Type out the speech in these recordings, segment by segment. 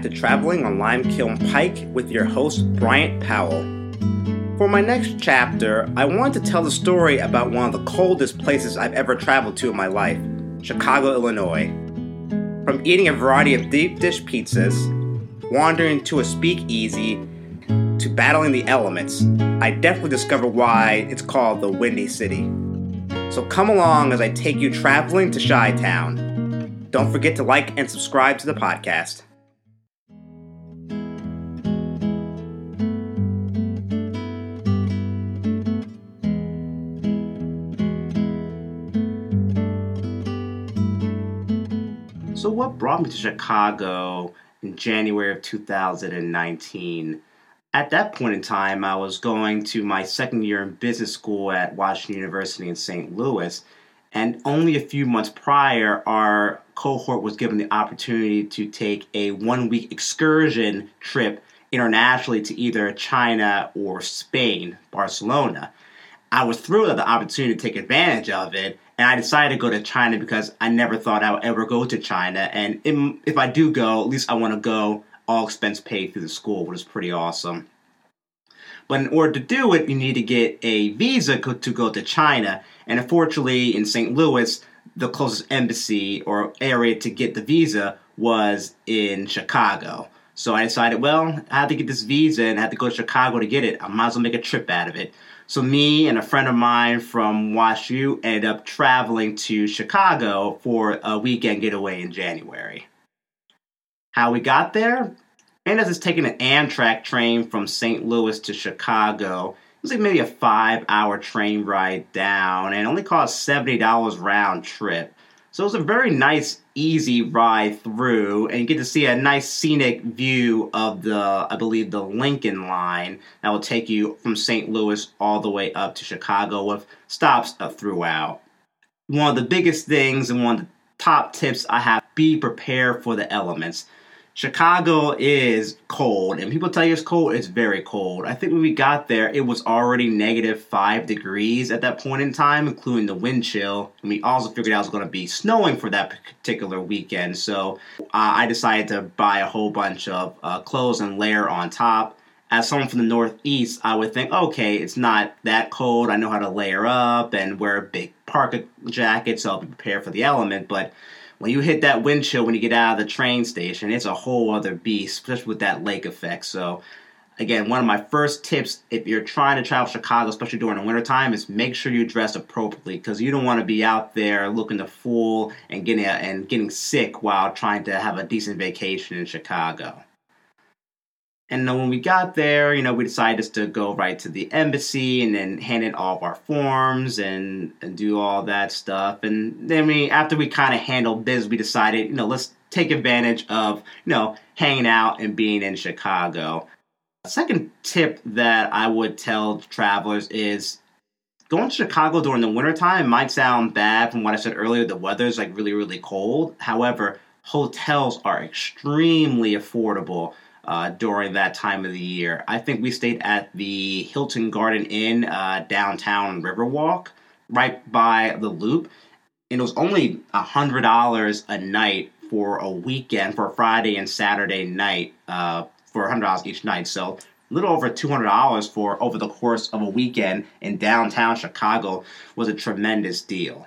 back to traveling on Lime Kiln Pike with your host, Bryant Powell. For my next chapter, I want to tell the story about one of the coldest places I've ever traveled to in my life, Chicago, Illinois. From eating a variety of deep dish pizzas, wandering to a speakeasy, to battling the elements, I definitely discovered why it's called the Windy City. So come along as I take you traveling to Chi-Town. Don't forget to like and subscribe to the podcast. So what brought me to Chicago in January of 2019? At that point in time, I was going to my second year in business school at Washington University in St. Louis, and only a few months prior, our cohort was given the opportunity to take a one-week excursion trip internationally to either China or Spain, Barcelona. I was thrilled at the opportunity to take advantage of it, and I decided to go to China because I never thought I would ever go to China, and if I do go, at least I want to go all expense paid through the school, which is pretty awesome. But in order to do it, you need to get a visa to go to China. And unfortunately, in St. Louis, the closest embassy or area to get the visa was in Chicago. So I decided, well, I have to get this visa and I have to go to Chicago to get it. I might as well make a trip out of it. So me and a friend of mine from WashU ended up traveling to Chicago for a weekend getaway in January. How we got there? Anda's is taking an Amtrak train from St. Louis to Chicago. It was like maybe a 5-hour train ride down, and it only cost $70 round trip. So it was a very nice, easy ride through, and you get to see a nice scenic view of the Lincoln Line that will take you from St. Louis all the way up to Chicago with stops throughout. One of the biggest things and one of the top tips I have, be prepared for the elements. Chicago is cold, and people tell you it's cold. It's very cold. I think when we got there, it was already -5 degrees at that point in time, including the wind chill. And we also figured out it was going to be snowing for that particular weekend. So I decided to buy a whole bunch of clothes and layer on top. As someone from the Northeast, I would think, okay, it's not that cold. I know how to layer up and wear a big parka jacket, so I'll be prepared for the element. But when you hit that wind chill when you get out of the train station, it's a whole other beast, especially with that lake effect. So, again, one of my first tips if you're trying to travel Chicago, especially during the wintertime, is make sure you dress appropriately because you don't want to be out there looking the fool and getting sick while trying to have a decent vacation in Chicago. And then when we got there, we decided just to go right to the embassy and then hand in all of our forms and do all that stuff. And then after we kind of handled biz, we decided, let's take advantage of, hanging out and being in Chicago. A second tip that I would tell travelers is going to Chicago during the wintertime might sound bad from what I said earlier. The weather's like really, really cold. However, hotels are extremely affordable during that time of the year. I think we stayed at the Hilton Garden Inn downtown Riverwalk, right by the Loop. And it was only $100 a night for a weekend, for a Friday and Saturday night, for $100 each night. So a little over $200 for over the course of a weekend in downtown Chicago was a tremendous deal.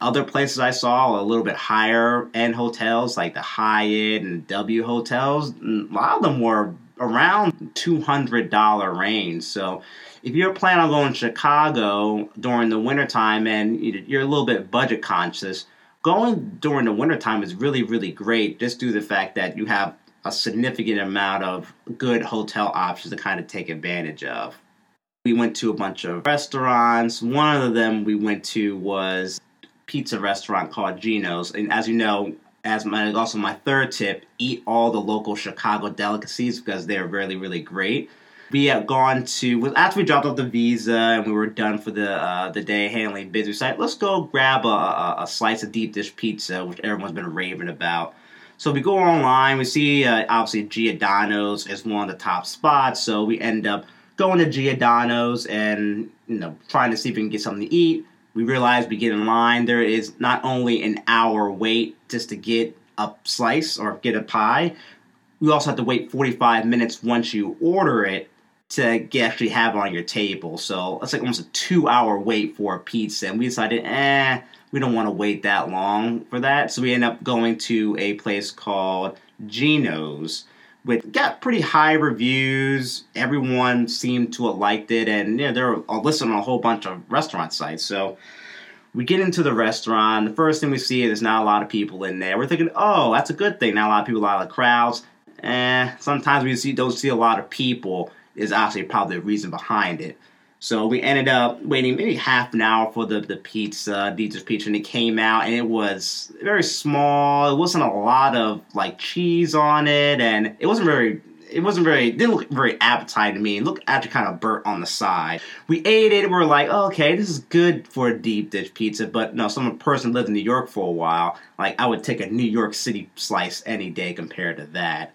Other places I saw a little bit higher-end hotels, like the Hyatt and W Hotels, a lot of them were around $200 range. So if you're planning on going to Chicago during the wintertime and you're a little bit budget conscious, going during the wintertime is really, really great just due to the fact that you have a significant amount of good hotel options to kind of take advantage of. We went to a bunch of restaurants. One of them we went to was pizza restaurant called Gino's, and as you know, my third tip, eat all the local Chicago delicacies because they're really, really great. We had gone to, after we dropped off the visa and we were done for the day handling business, we said, let's go grab a slice of deep dish pizza, which everyone's been raving about. So we go online, we see obviously Giordano's is one of the top spots, so we end up going to Giordano's and trying to see if we can get something to eat. We realized we get in line, there is not only an hour wait just to get a slice or get a pie. you also have to wait 45 minutes once you order it to actually have it on your table. So it's like almost a 2-hour wait for a pizza. And we decided, we don't want to wait that long for that. So we ended up going to a place called Gino's, which got pretty high reviews. Everyone seemed to have liked it. And yeah, they're listed on a whole bunch of restaurant sites. So we get into the restaurant. The first thing we see is there's not a lot of people in there. We're thinking, oh, that's a good thing. Not a lot of people, a lot of crowds. Sometimes we don't see a lot of people is obviously probably a reason behind it. So we ended up waiting maybe half an hour for the pizza, Dieter's Pizza, and it came out, and it was very small. It wasn't a lot of, like, cheese on it, and it didn't look very appetizing to me. It looked actually kind of burnt on the side. We ate it, and we were like, oh, okay, this is good for a deep dish pizza, but no, some person lived in New York for a while. Like, I would take a New York City slice any day compared to that.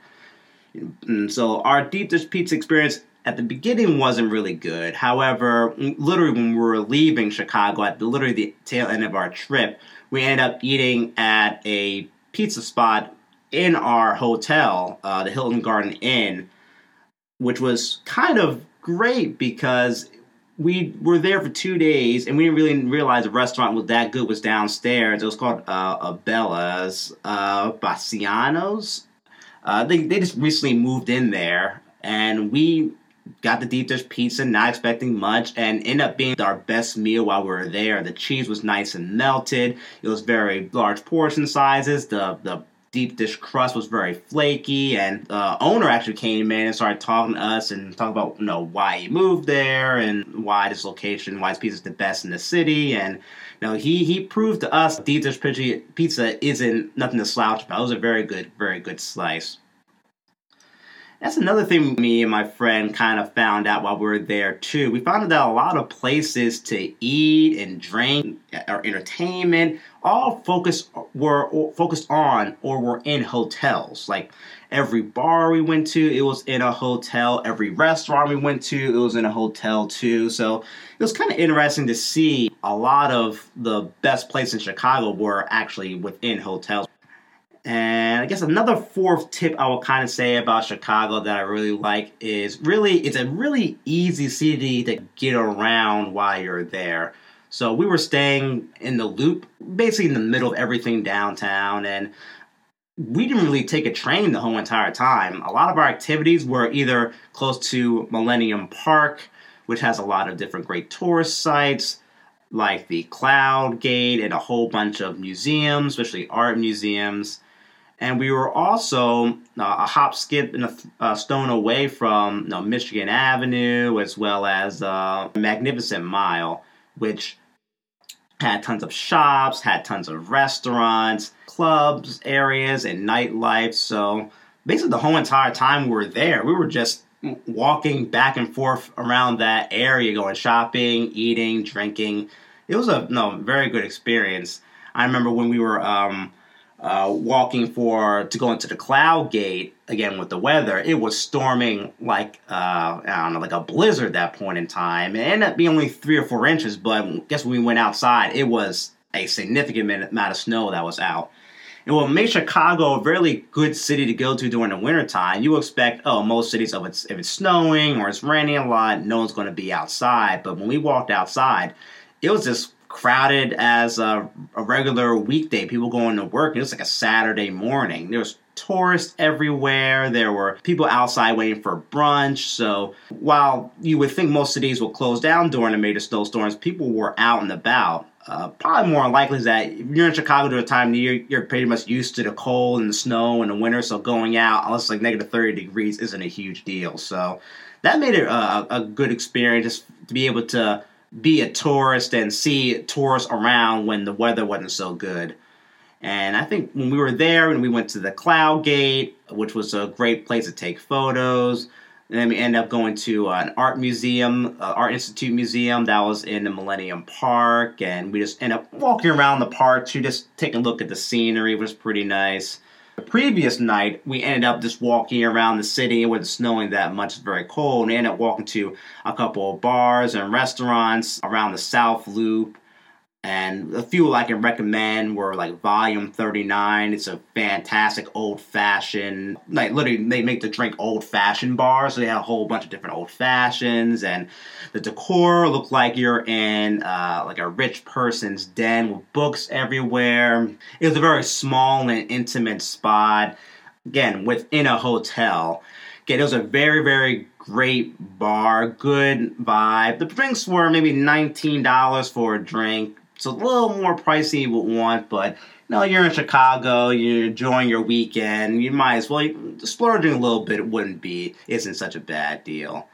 And so our deep dish pizza experience at the beginning wasn't really good. However, literally when we were leaving Chicago at the tail end of our trip, we ended up eating at a pizza spot in our hotel, the Hilton Garden Inn, which was kind of great because we were there for 2 days and we didn't really realize the restaurant was that good. It was downstairs. It was called Abella's Bassiano's. They just recently moved in there, and we got the deep dish pizza, not expecting much, and ended up being our best meal while we were there. The cheese was nice and melted. It was very large portion sizes. The deep dish crust was very flaky, and the owner actually came in and started talking to us and talking about, why he moved there and why this location, why his pizza is the best in the city, and he proved to us deep dish pizza isn't nothing to slouch about. It was a very good slice. That's another thing me and my friend kind of found out while we were there, too. We found out that a lot of places to eat and drink or entertainment all focused on or were in hotels. Like, every bar we went to, it was in a hotel. Every restaurant we went to, it was in a hotel, too. So it was kind of interesting to see a lot of the best places in Chicago were actually within hotels. And I guess another fourth tip I would kind of say about Chicago that I really like is it's a really easy city to get around while you're there. So we were staying in the Loop, basically in the middle of everything downtown, and we didn't really take a train the whole entire time. A lot of our activities were either close to Millennium Park, which has a lot of different great tourist sites, like the Cloud Gate and a whole bunch of museums, especially art museums. And we were also a hop, skip, and a stone away from Michigan Avenue, as well as Magnificent Mile, which had tons of shops, had tons of restaurants, clubs, areas, and nightlife. So basically the whole entire time we were there, we were just walking back and forth around that area, going shopping, eating, drinking. It was a very good experience. I remember when we were walking to go into the Cloud Gate, again with the weather, it was storming like, like a blizzard at that point in time. It ended up being only 3 or 4 inches, but I guess when we went outside, it was a significant amount of snow that was out. It will make Chicago a really good city to go to during the wintertime. You expect, most cities, if it's snowing or it's raining a lot, no one's going to be outside. But when we walked outside, it was just crowded as a regular weekday, people going to work. It was like a Saturday morning. There was tourists everywhere. There were people outside waiting for brunch. So while you would think most cities will close down during the major snowstorms, people were out and about. Probably more likely is that if you're in Chicago during a time of the year, you're pretty much used to the cold and the snow and the winter, so going out, unless it's like negative 30 degrees, isn't a huge deal. So that made it a good experience, just to be able to be a tourist and see tourists around when the weather wasn't so good. And I think when we were there and we went to the Cloud Gate, which was a great place to take photos, and then we ended up going to an art museum, Art Institute museum that was in the Millennium Park. And we just ended up walking around the park to just take a look at the scenery, which was pretty nice. The previous night, we ended up just walking around the city. It wasn't snowing that much. It was very cold. And we ended up walking to a couple of bars and restaurants around the South Loop. And a few I can recommend were like Volume 39. It's a fantastic old-fashioned, like literally they make the drink old-fashioned bar. So they have a whole bunch of different old-fashions. And the decor looked like you're in like a rich person's den with books everywhere. It was a very small and intimate spot. Again, within a hotel. Again, it was a very, very great bar. Good vibe. The drinks were maybe $19 for a drink. So a little more pricey you would want, but you know, you're in Chicago, you're enjoying your weekend, you might as well, splurging a little bit isn't such a bad deal.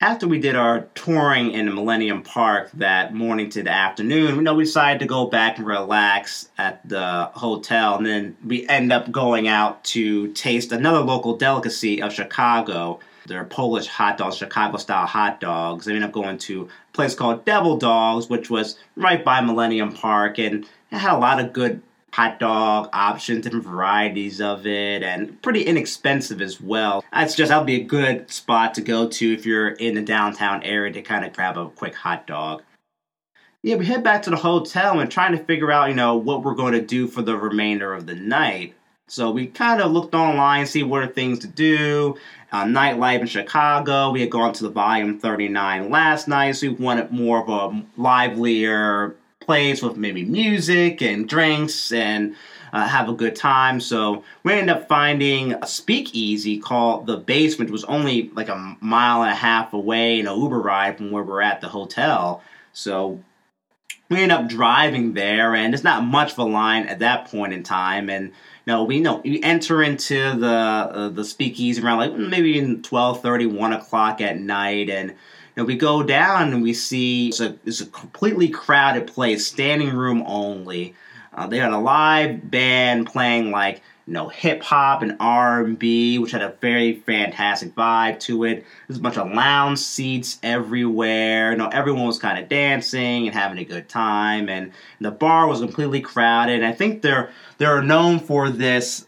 After we did our touring in the Millennium Park that morning to the afternoon, we decided to go back and relax at the hotel, and then we end up going out to taste another local delicacy of Chicago. They're Polish hot dogs, Chicago-style hot dogs. They ended up going to a place called Devil Dogs, which was right by Millennium Park, and it had a lot of good hot dog options, different varieties of it, and pretty inexpensive as well. I suggest that would be a good spot to go to if you're in the downtown area to kind of grab a quick hot dog. Yeah, we head back to the hotel and trying to figure out, what we're going to do for the remainder of the night. So we kind of looked online, see what are things to do. Nightlife in Chicago, we had gone to the Volume 39 last night, so we wanted more of a livelier place with maybe music and drinks and have a good time. So we ended up finding a speakeasy called The Basement, which was only like a mile and a half away in an Uber ride from where we're at the hotel. So we ended up driving there, and it's not much of a line at that point in time, and we enter into the speakeasy around like maybe 12:30, 1 o'clock at night, and we go down and we see it's a completely crowded place, standing room only. They had a live band playing like hip hop and R&B, which had a very fantastic vibe to it. There's a bunch of lounge seats everywhere. Everyone was kind of dancing and having a good time, and the bar was completely crowded. And I think they're known for this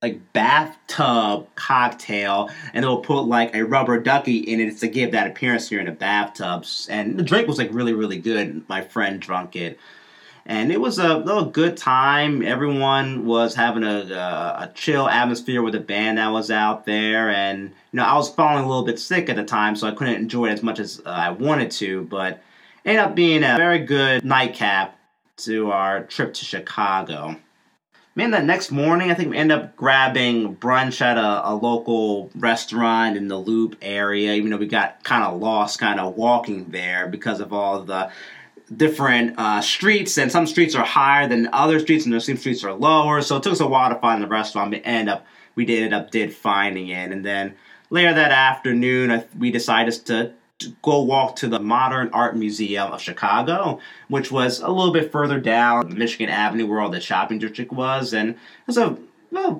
like bathtub cocktail, and they'll put like a rubber ducky in it to give that appearance you're in a bathtub. And the drink was like really, really good. My friend drunk it. And it was a good time. Everyone was having a chill atmosphere with the band that was out there. And, I was falling a little bit sick at the time, so I couldn't enjoy it as much as I wanted to. But it ended up being a very good nightcap to our trip to Chicago. Man, that next morning, I think we ended up grabbing brunch at a local restaurant in the Loop area, even though we got kind of lost walking there because of all the different streets, and some streets are higher than other streets, and those same streets are lower. So it took us a while to find the restaurant, but we ended up finding it. And then later that afternoon, we decided to go walk to the Modern Art Museum of Chicago, which was a little bit further down Michigan Avenue, where all the shopping district was. And it's a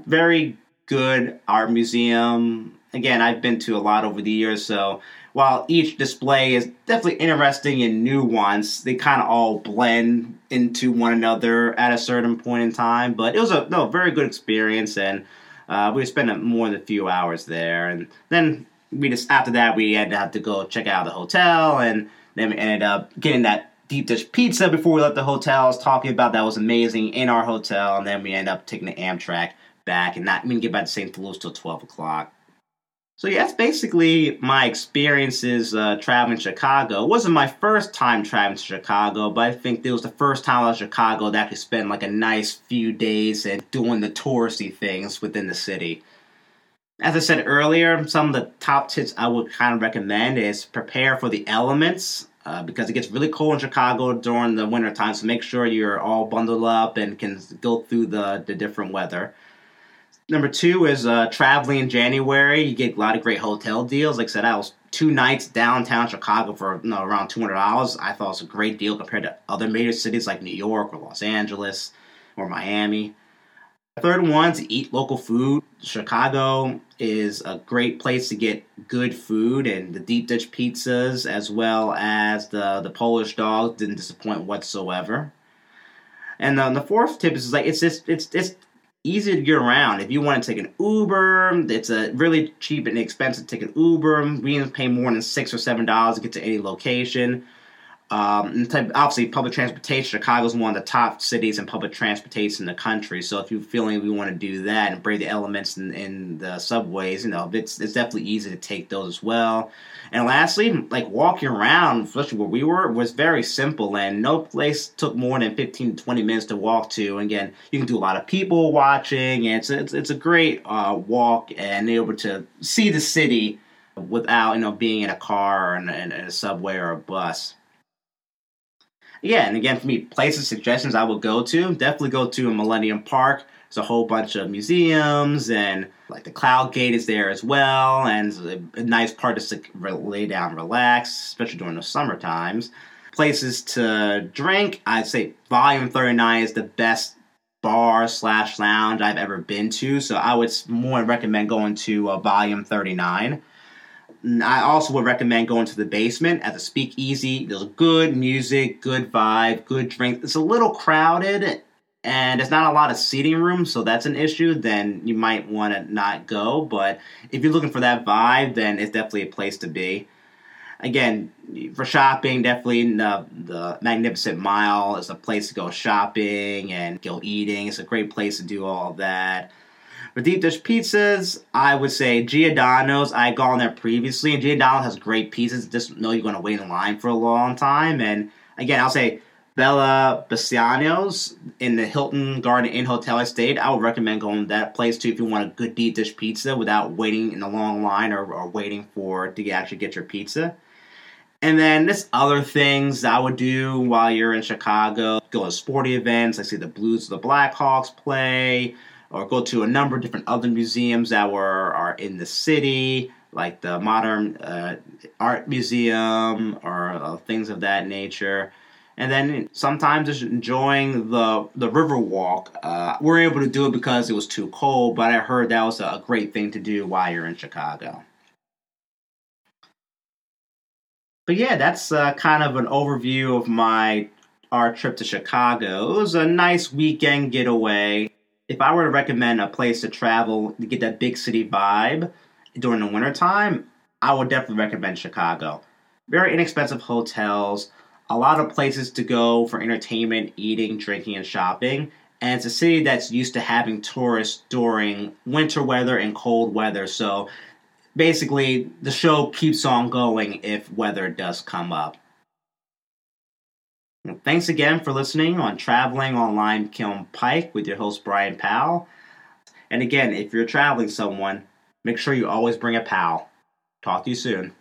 very good art museum. Again, I've been to a lot over the years, so while each display is definitely interesting and nuanced, they kind of all blend into one another at a certain point in time. But it was a very good experience, and we spent more than a few hours there. And then after that, we had to have to go check out the hotel, and then we ended up getting that deep dish pizza before we left the hotel. I was talking about that was amazing in our hotel, and then we ended up taking the Amtrak back and not even get back to St. Louis till 12 o'clock. So yeah, that's basically my experiences traveling Chicago. It wasn't my first time traveling to Chicago, but I think it was the first time I was in Chicago that I could spend like a nice few days and doing the touristy things within the city. As I said earlier, some of the top tips I would kind of recommend is prepare for the elements because it gets really cold in Chicago during the winter time, so make sure you're all bundled up and can go through the different weather. Number 2 is traveling in January. You get a lot of great hotel deals. Like I said, I was 2 nights downtown Chicago for around $200. I thought it was a great deal compared to other major cities like New York or Los Angeles or Miami. The third one is to eat local food. Chicago is a great place to get good food, and the deep dish pizzas as well as the Polish dogs didn't disappoint whatsoever. And the fourth tip is it's easy to get around. If you want to take an Uber, it's a really cheap and inexpensive to take an Uber. We didn't pay more than $6 or $7 to get to any location. Obviously, public transportation, Chicago's one of the top cities in public transportation in the country. So if you're feeling we want to do that and brave the elements in the subways, you know, it's definitely easy to take those as well. And lastly, like walking around, especially where we were, was very simple, and no place took more than 15 to 20 minutes to walk to. And again, you can do a lot of people watching, and it's a great walk and able to see the city without, you know, being in a car or in a subway or a bus. Yeah, and again, for me, places, suggestions I would go to, definitely go to Millennium Park. There's a whole bunch of museums, and like the Cloud Gate is there as well, and it's a nice part to sit, lay down, relax, especially during the summer times. Places to drink, I'd say Volume 39 is the best bar/lounge I've ever been to, so I would more recommend going to Volume 39. I also would recommend going to The Basement at the Speakeasy. There's good music, good vibe, good drinks. It's a little crowded, and there's not a lot of seating room, so that's an issue. Then you might want to not go, but if you're looking for that vibe, then it's definitely a place to be. Again, for shopping, definitely the Magnificent Mile is a place to go shopping and go eating. It's a great place to do all that. For deep dish pizzas, I would say Giordano's. I've gone there previously, and Giordano's has great pizzas. Just know you're going to wait in line for a long time. And again, I'll say Abella's Bassiano's in the Hilton Garden Inn Hotel I stayed. I would recommend going to that place too if you want a good deep dish pizza without waiting in a long line or waiting for to actually get your pizza. And then there's other things I would do while you're in Chicago. Go to sporting events, like see the Blues or the Blackhawks play, or go to a number of different other museums that are in the city, like the Modern Art Museum or things of that nature. And then sometimes just enjoying the river walk. We're able to do it because it was too cold, but I heard that was a great thing to do while you're in Chicago. But yeah, that's kind of an overview of our trip to Chicago. It was a nice weekend getaway. If I were to recommend a place to travel to get that big city vibe during the wintertime, I would definitely recommend Chicago. Very inexpensive hotels, a lot of places to go for entertainment, eating, drinking, and shopping. And it's a city that's used to having tourists during winter weather and cold weather. So basically, the show keeps on going if weather does come up. Well, thanks again for listening on Traveling on Lime Kiln Pike with your host, Bryant Powell. And again, if you're traveling someone, make sure you always bring a pal. Talk to you soon.